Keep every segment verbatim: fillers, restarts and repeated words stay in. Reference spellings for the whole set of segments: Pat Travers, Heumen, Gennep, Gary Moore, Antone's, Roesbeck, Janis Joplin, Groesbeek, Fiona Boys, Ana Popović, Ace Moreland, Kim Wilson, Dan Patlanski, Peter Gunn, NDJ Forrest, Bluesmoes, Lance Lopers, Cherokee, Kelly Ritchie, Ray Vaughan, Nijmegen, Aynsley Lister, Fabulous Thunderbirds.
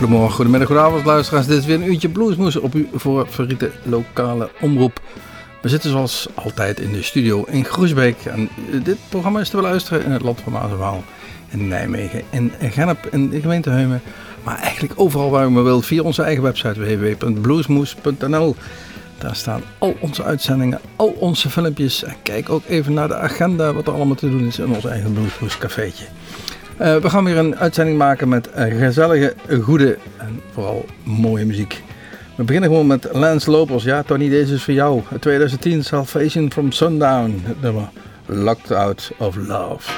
Goedemorgen, goedemiddag, goedavond luisteraars. Dit is weer een uurtje Bluesmoes op uw favoriete lokale omroep. We zitten zoals altijd in de studio in Groesbeek. En dit programma is te beluisteren in het land van Maas en Waal, in Nijmegen, in Gennep, in de gemeente Heumen. Maar eigenlijk overal waar u maar wilt, via onze eigen website w w w punt bluesmoes punt n l. Daar staan al onze uitzendingen, al onze filmpjes. En kijk ook even naar de agenda wat er allemaal te doen is in ons eigen Bluesmoes cafeetje. Uh, we gaan weer een uitzending maken met gezellige, goede en vooral mooie muziek. We beginnen gewoon met Lance Lopers. Ja, Tony, deze is voor jou. twintig tien, Salvation from Sundown. Het nummer Locked Out of Love.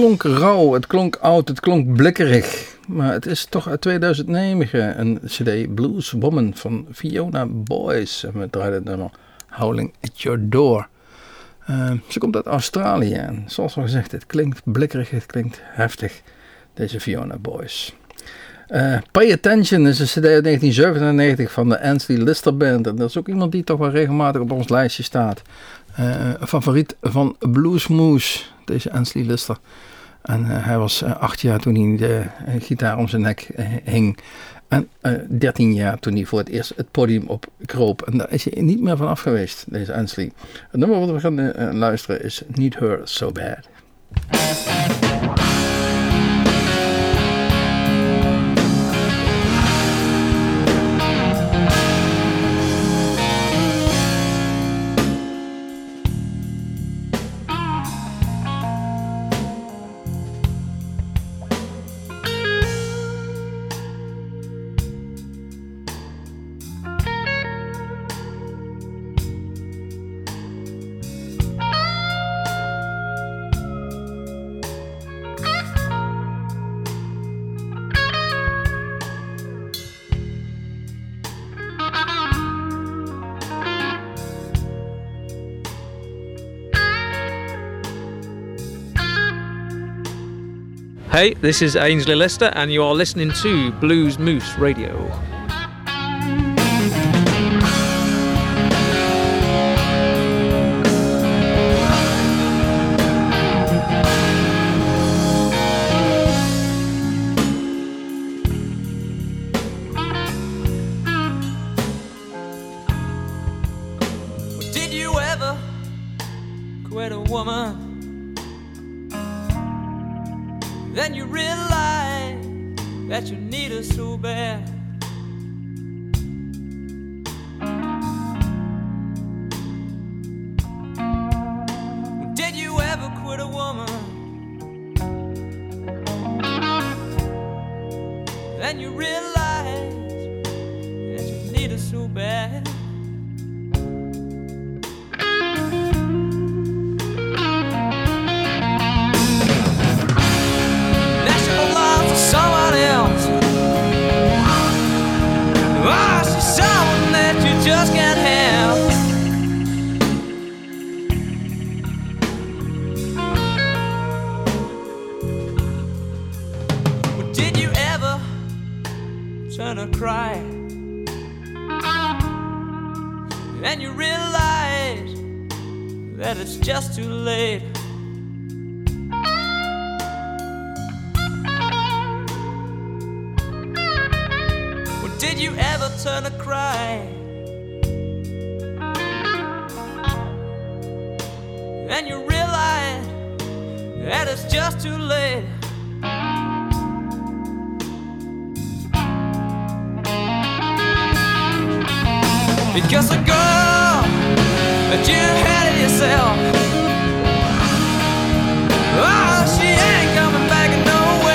klonk rauw, het klonk oud, het klonk blikkerig. Maar het is toch uit tweeduizend negen een cd, Blues Woman van Fiona Boys. En we draaien het nummer Howling at Your Door. Uh, ze komt uit Australië en zoals al gezegd, het klinkt blikkerig, het klinkt heftig, deze Fiona Boys. Uh, Pay Attention is een cd uit negentien zevenennegentig van de Aynsley Lister Band. En dat is ook iemand die toch wel regelmatig op ons lijstje staat. Uh, favoriet van Bluesmoes, deze Aynsley Lister. En uh, hij was uh, acht jaar toen hij de uh, gitaar om zijn nek uh, hing. En uh, dertien jaar toen hij voor het eerst het podium op kroop. En daar is hij niet meer van af geweest, deze Aynsley. Het nummer wat we gaan uh, luisteren is Need Her So Bad. Hey, this is Aynsley Lister, and you are listening to Blues Moose Radio. Did you ever quit a woman? Then you realize that you need her so bad. Did you ever quit a woman? Then you realize that you need her so bad. Cry, and you realize that it's just too late. Well, did you ever turn a cry? And you realize that it's just too late. Because a girl that you had it yourself, oh, she ain't coming back in no way.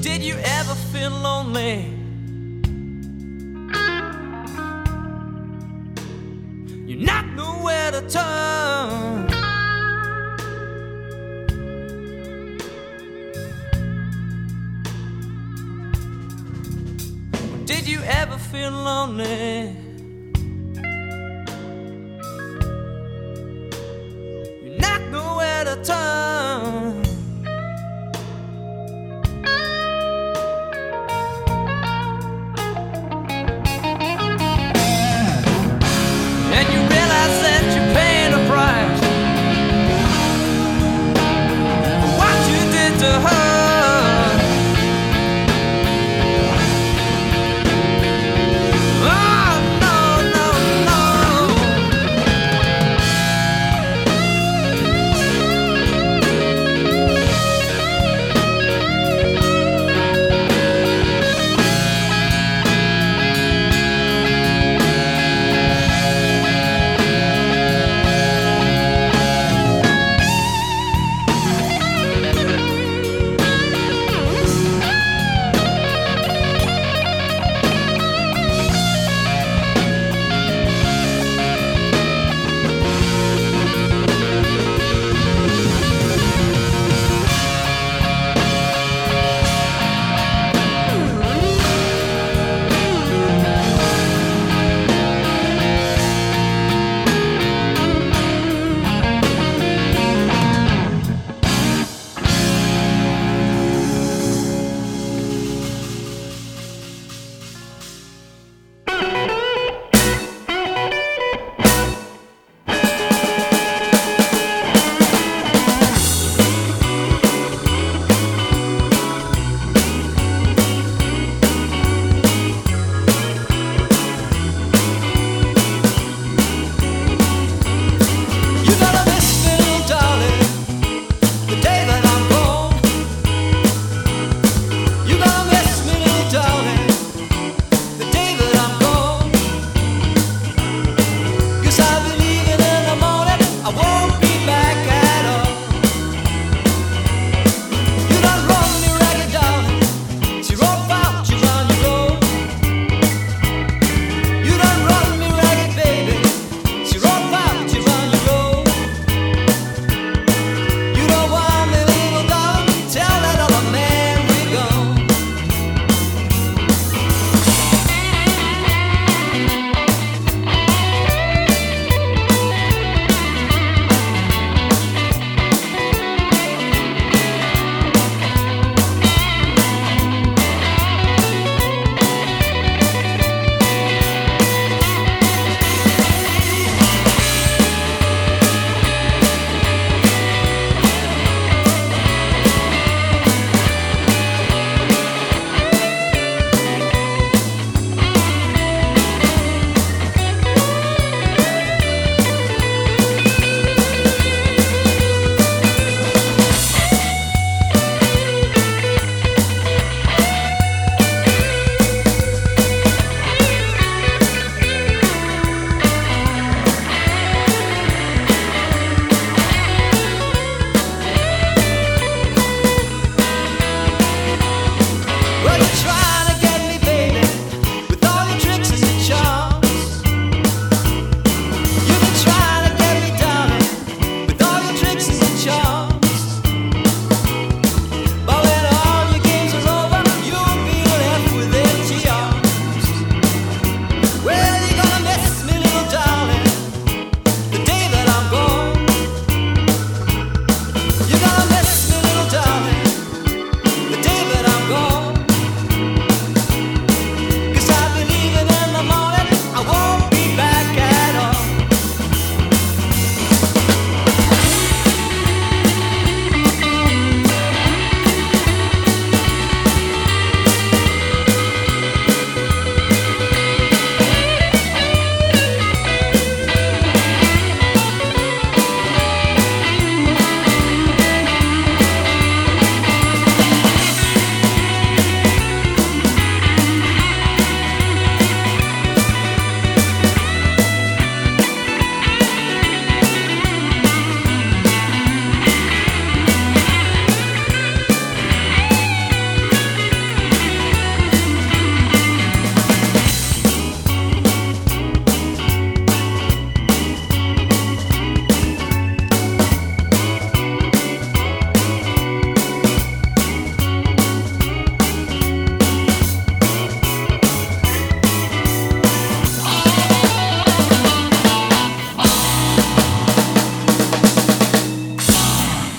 Did you ever feel lonely? You're not nowhere to turn. Did you ever feel lonely? You're not nowhere to turn. And you realize that you're paying a price for what you did to her.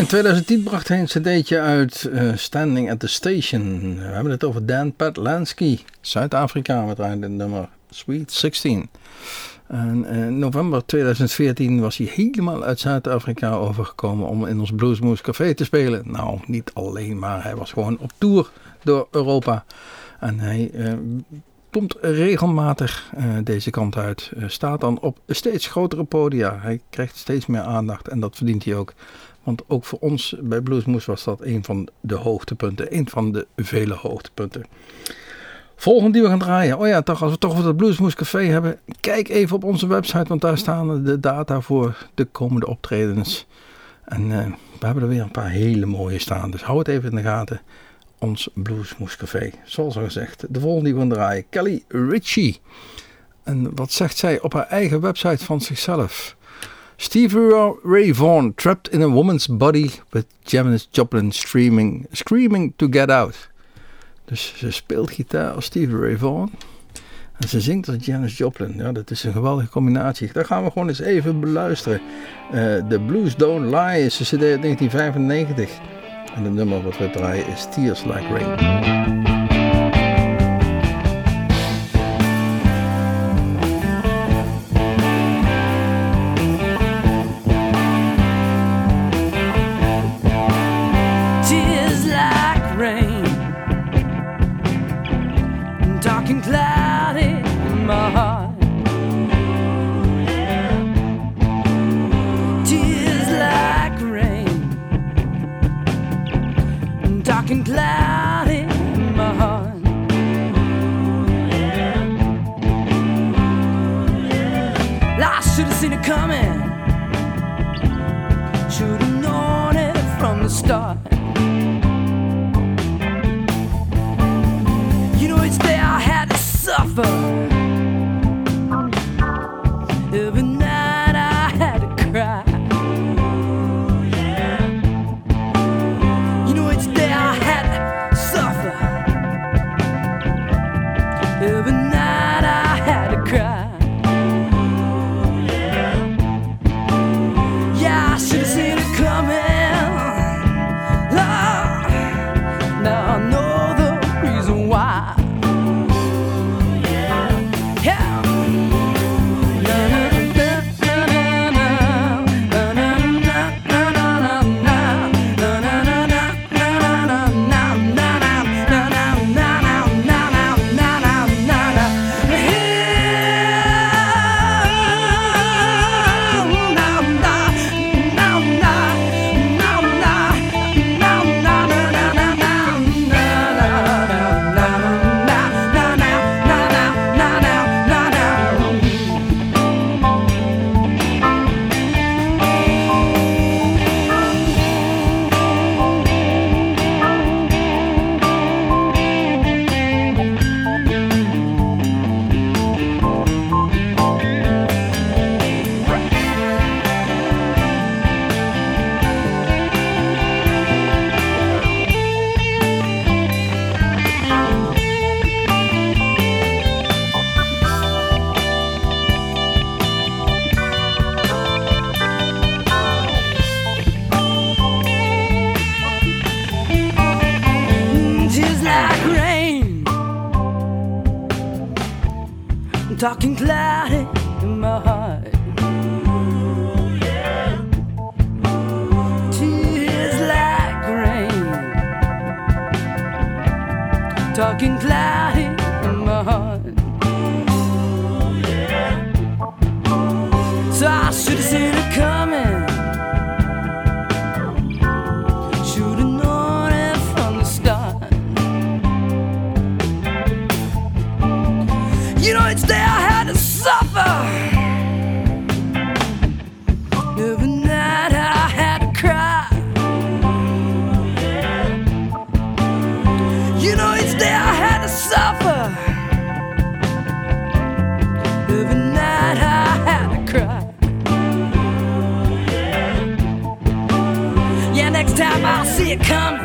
twintig tien bracht hij een cd'tje uit, uh, Standing at the Station. We hebben het over Dan Patlanski, Zuid-Afrika, met eigenlijk de nummer Sweet sixteen. En in november twintig veertien was hij helemaal uit Zuid-Afrika overgekomen om in ons Bluesmoes Café te spelen. Nou, niet alleen maar, hij was gewoon op tour door Europa. En hij uh, komt regelmatig uh, deze kant uit. Uh, staat dan op steeds grotere podia. Hij krijgt steeds meer aandacht en dat verdient hij ook. Want ook voor ons bij Bluesmoes was dat een van de hoogtepunten. Een van de vele hoogtepunten. Volgende die we gaan draaien. Oh ja, toch, als we toch over dat Bluesmoes Café hebben. Kijk even op onze website, want daar staan de data voor de komende optredens. En uh, we hebben er weer een paar hele mooie staan. Dus hou het even in de gaten. Ons Bluesmoes Café. Zoals al gezegd, de volgende die we gaan draaien. Kelly Ritchie. En wat zegt zij op haar eigen website van zichzelf? Stevie Ray Vaughan trapped in a woman's body with Janis Joplin screaming, screaming to get out. Dus ze speelt gitaar als Stevie Ray Vaughan en ze zingt als Janis Joplin. Ja, dat is een geweldige combinatie. Daar gaan we gewoon eens even beluisteren. Uh, The Blues Don't Lie is de cd uit negentien vijfennegentig. En het nummer wat we draaien is Tears Like Rain. Talking cloud in my heart. Ooh, yeah. Tears like rain. Talking cloud in my heart. Ooh, yeah. So I should have seen it coming. Each day I had to suffer. Every night I had to cry. You know, each day I had to suffer. Every night I had to cry. Yeah, next time I'll see it coming.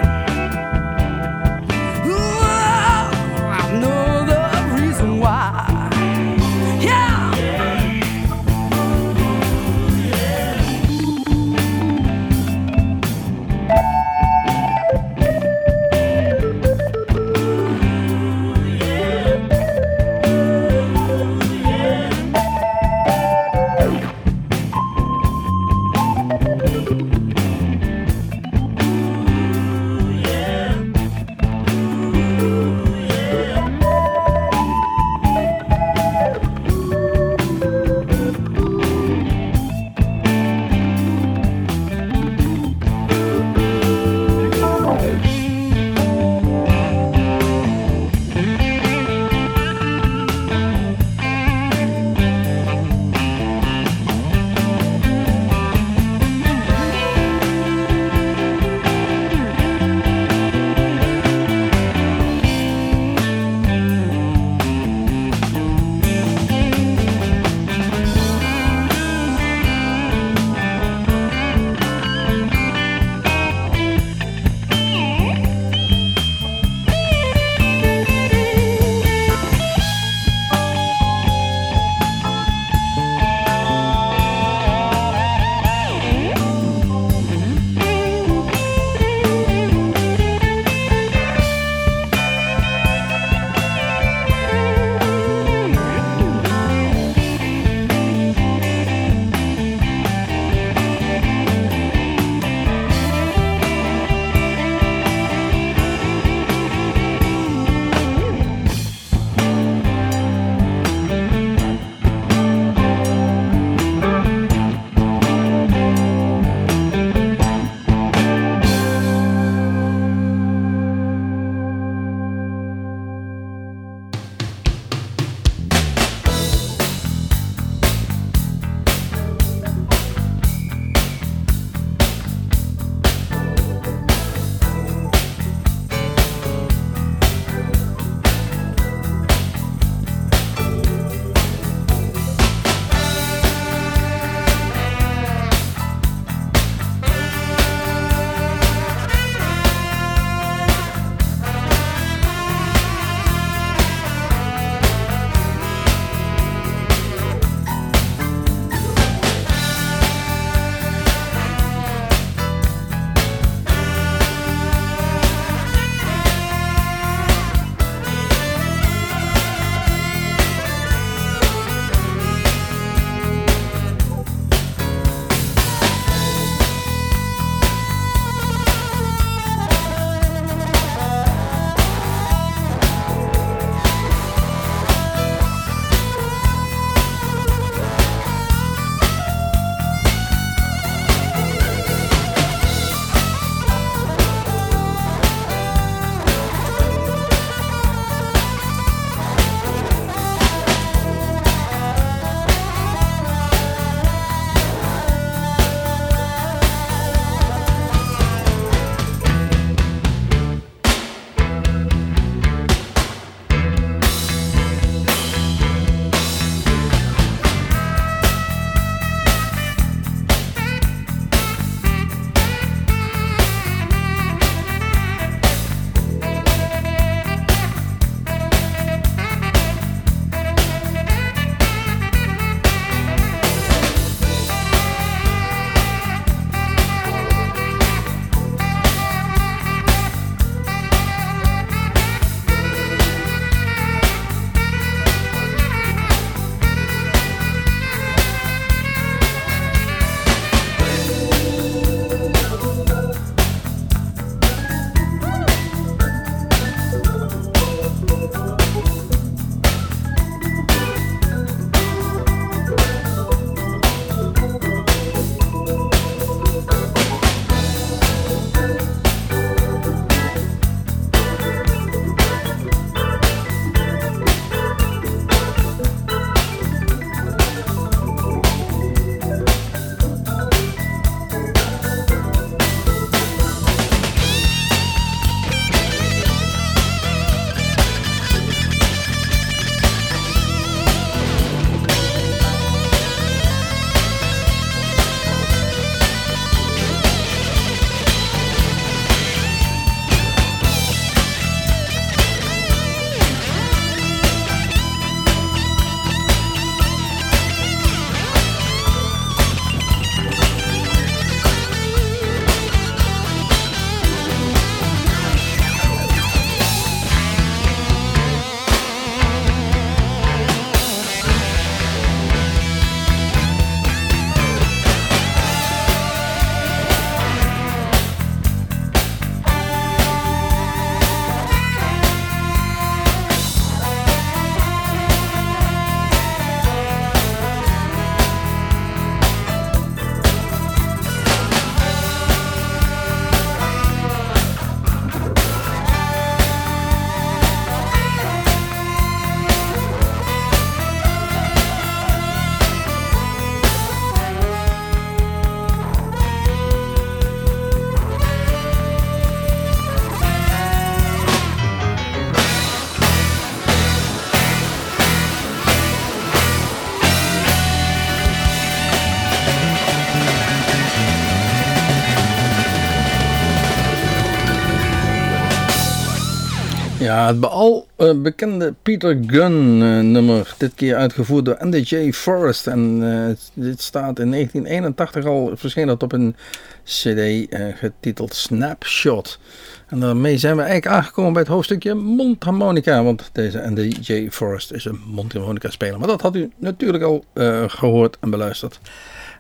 Ja, het al uh, bekende Peter Gunn uh, nummer, dit keer uitgevoerd door N D J Forrest. En uh, dit staat in negentien eenentachtig al verschenen dat op een cd uh, getiteld Snapshot. En daarmee zijn we eigenlijk aangekomen bij het hoofdstukje mondharmonica. Want deze N D J Forrest is een mondharmonica speler. Maar dat had u natuurlijk al uh, gehoord en beluisterd.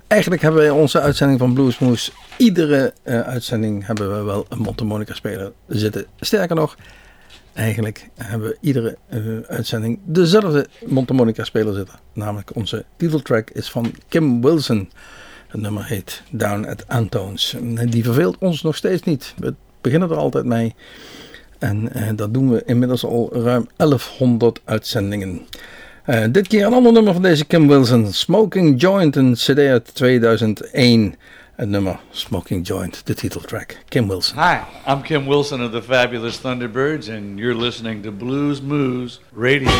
Eigenlijk hebben we in onze uitzending van Bluesmoes, iedere uh, uitzending hebben we wel een mondharmonica speler zitten. Sterker nog, eigenlijk hebben we iedere uh, uitzending dezelfde mondharmonica speler zitten. Namelijk onze titeltrack is van Kim Wilson. Het nummer heet Down at Antone's. En die verveelt ons nog steeds niet. We beginnen er altijd mee. En uh, dat doen we inmiddels al ruim elfhonderd uitzendingen. Uh, dit keer een ander nummer van deze Kim Wilson. Smoking Joint, een cd uit tweeduizend één. Het nummer Smoking Joint, de titeltrack. Kim Wilson. Hi, I'm Kim Wilson of the Fabulous Thunderbirds and you're listening to Bluesmoes Radio.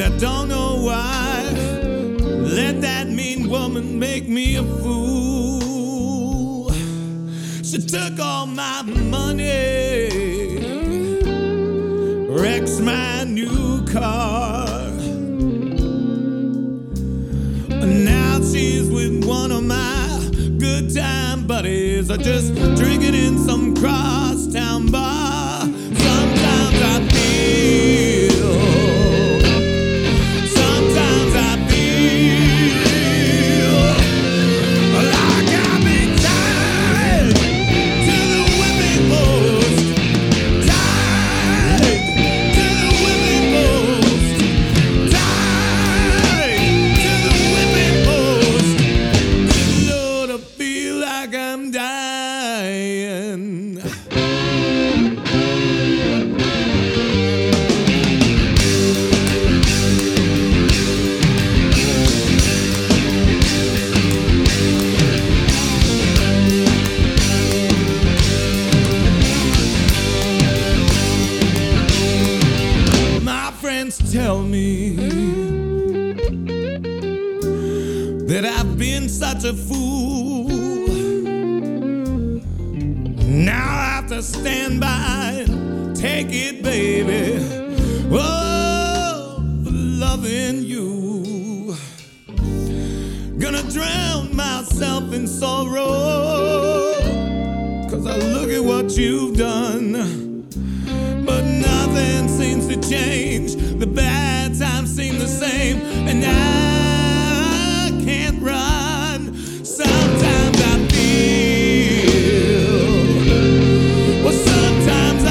and I don't know why. Let that mean woman make me a fool. She took all my money, wrecks my new car. Now she's with one of my good time buddies, or just drinking in some crosstown bar. Sometimes I feel such a fool. Now I have to stand by and take it, baby. Oh, for loving you. Gonna drown myself in sorrow, 'cause I look at what you've done, but nothing seems to change. The bad times seem the same, and I can't run. Sometimes I feel, well, sometimes I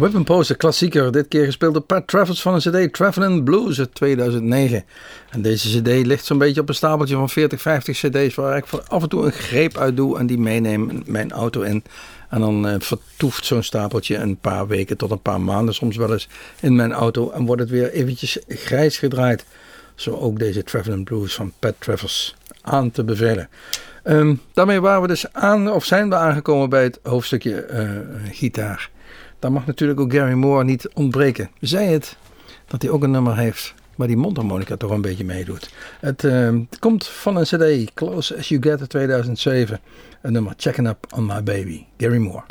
Whippin'Posse, klassieker, dit keer gespeeld door Pat Travers van een cd Travelin' Blues uit tweeduizend negen. En deze cd ligt zo'n beetje op een stapeltje van veertig, vijftig cd's waar ik voor af en toe een greep uit doe en die meeneem mijn auto in. En dan uh, vertoeft zo'n stapeltje een paar weken tot een paar maanden soms wel eens in mijn auto en wordt het weer eventjes grijs gedraaid. Zo ook deze Travelin' Blues van Pat Travers aan te bevelen. Um, daarmee waren we dus aan, of zijn we aangekomen bij het hoofdstukje uh, gitaar. Daar mag natuurlijk ook Gary Moore niet ontbreken. Zij het dat hij ook een nummer heeft waar die mondharmonica toch een beetje meedoet. Het uh, komt van een cd, Close As You Get, tweeduizend zeven. Een nummer Checking Up On My Baby, Gary Moore.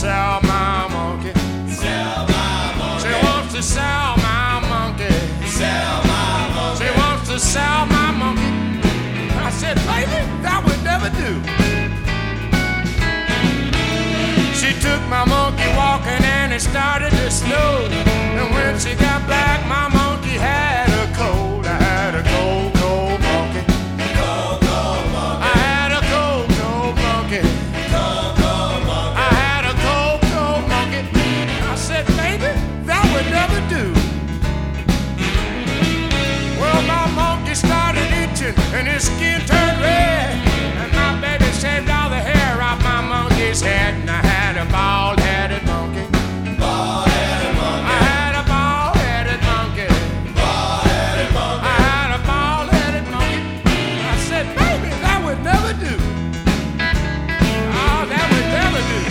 sell my monkey. Sell my monkey. She wants to sell my monkey. Sell my monkey. She wants to sell my monkey. I said, baby, that would never do. She took my monkey walking and it started to snow. And when she got back, my monkey had a cold. I had a cold. And his skin turned red, and my baby shaved all the hair off my monkey's head, and I had a bald-headed monkey. Bald-headed monkey. I had a bald-headed monkey. Bald-headed monkey. I had a bald-headed monkey. I said, baby, that would never do. Oh, that would never do.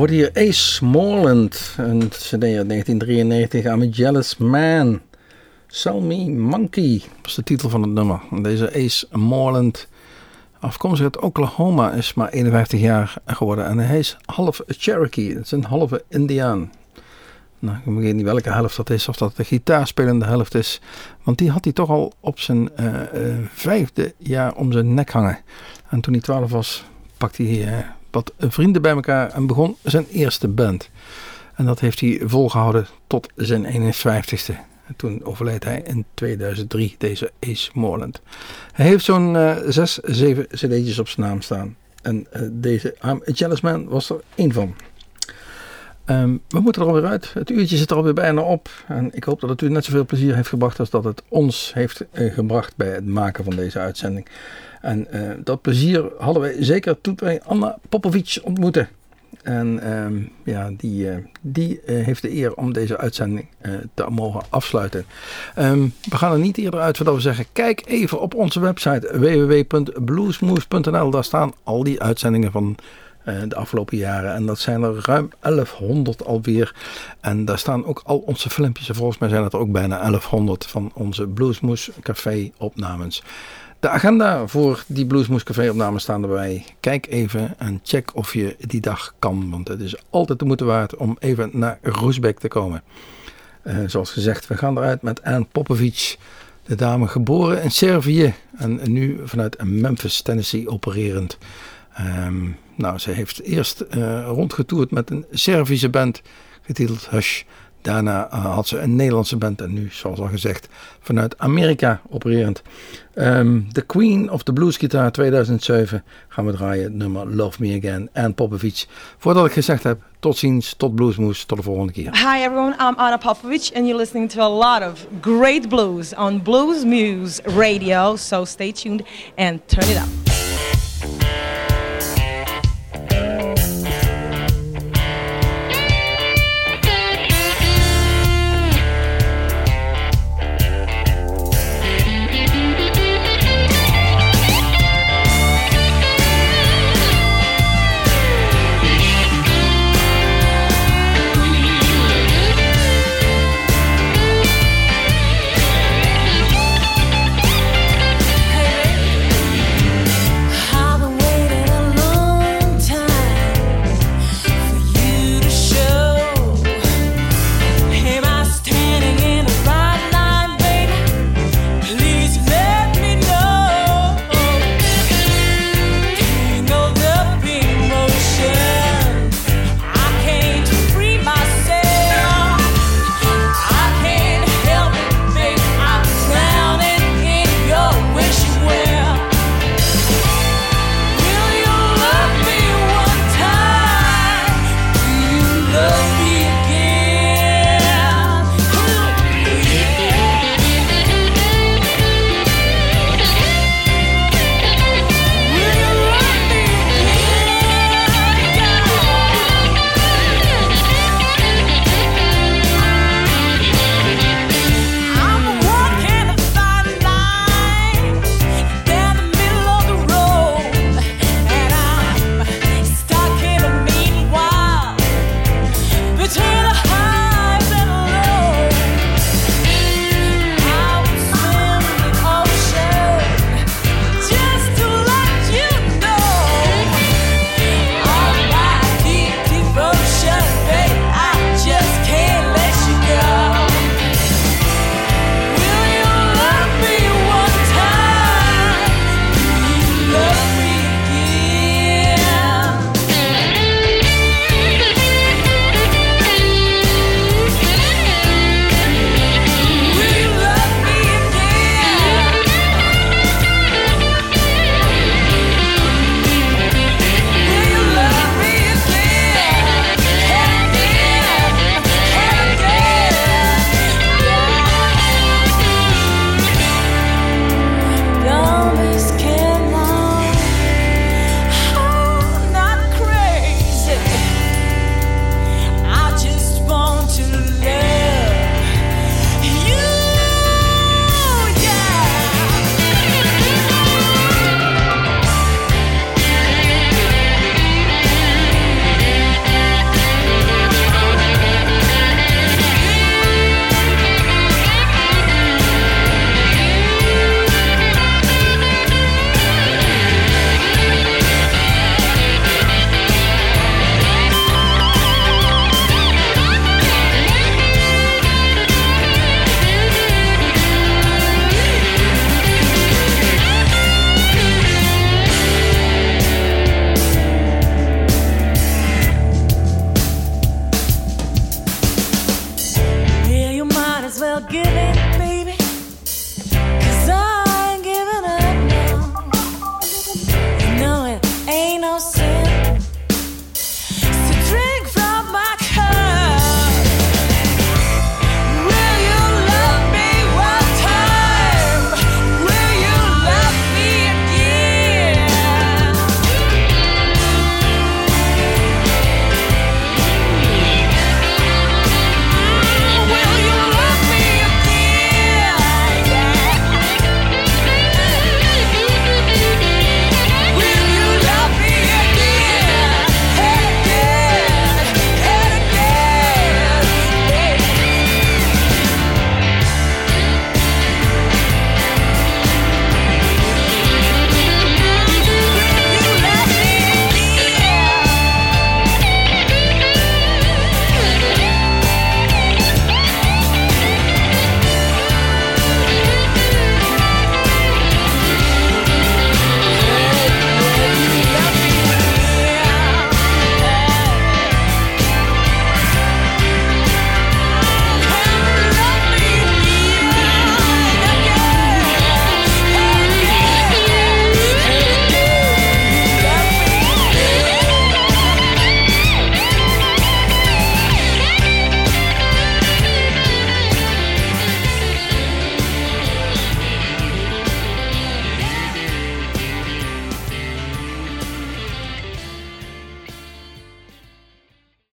Hoorde je Ace Moreland, een cd uit negentien drieënnegentig, I'm a Jealous Man, Sell Me Monkey, was de titel van het nummer. Deze Ace Moreland, afkomstig uit Oklahoma, is maar eenenvijftig jaar geworden en hij is half Cherokee, dat is een halve Indiaan. Nou, ik weet niet welke helft dat is, of dat de gitaarspelende helft is, want die had hij toch al op zijn uh, uh, vijfde jaar om zijn nek hangen. En toen hij twaalf was, pakte hij... Uh, wat vrienden bij elkaar en begon zijn eerste band. En dat heeft hij volgehouden tot zijn eenenvijftigste. En toen overleed hij in tweeduizend drie, deze Ace Moreland. Hij heeft zo'n uh, zes, zeven cd'tjes op zijn naam staan. En uh, deze I'm a Jealous Man was er één van. Um, we moeten er alweer uit. Het uurtje zit er alweer bijna op. En ik hoop dat het u net zoveel plezier heeft gebracht als dat het ons heeft uh, gebracht bij het maken van deze uitzending. En uh, dat plezier hadden wij zeker toen wij Ana Popović ontmoetten. En uh, ja, die, uh, die uh, heeft de eer om deze uitzending uh, te mogen afsluiten. Um, we gaan er niet eerder uit voordat we zeggen, kijk even op onze website w w w punt bluesmoes punt n l. Daar staan al die uitzendingen van de afgelopen jaren. En dat zijn er ruim elfhonderd alweer. En daar staan ook al onze filmpjes. En volgens mij zijn het er ook bijna elfhonderd van onze Bluesmoes Café opnames. De agenda voor die Bluesmoes Café opnames staan erbij. Kijk even en check of je die dag kan. Want het is altijd de moeite waard om even naar Roesbeck te komen. Uh, zoals gezegd, we gaan eruit met Ana Popović. De dame geboren in Servië en nu vanuit Memphis, Tennessee opererend. Um, nou, ze heeft eerst uh, rondgetoerd met een Servische band getiteld Hush. Daarna uh, had ze een Nederlandse band en nu, zoals al gezegd, vanuit Amerika opererend. Um, the Queen of the Blues Guitar tweeduizend zeven gaan we draaien, het nummer Love Me Again, Ana Popović. Voordat ik gezegd heb, tot ziens, tot Bluesmoes, tot de volgende keer. Hi everyone, I'm Ana Popović and you're listening to a lot of great blues on Bluesmoes Radio. So stay tuned and turn it up.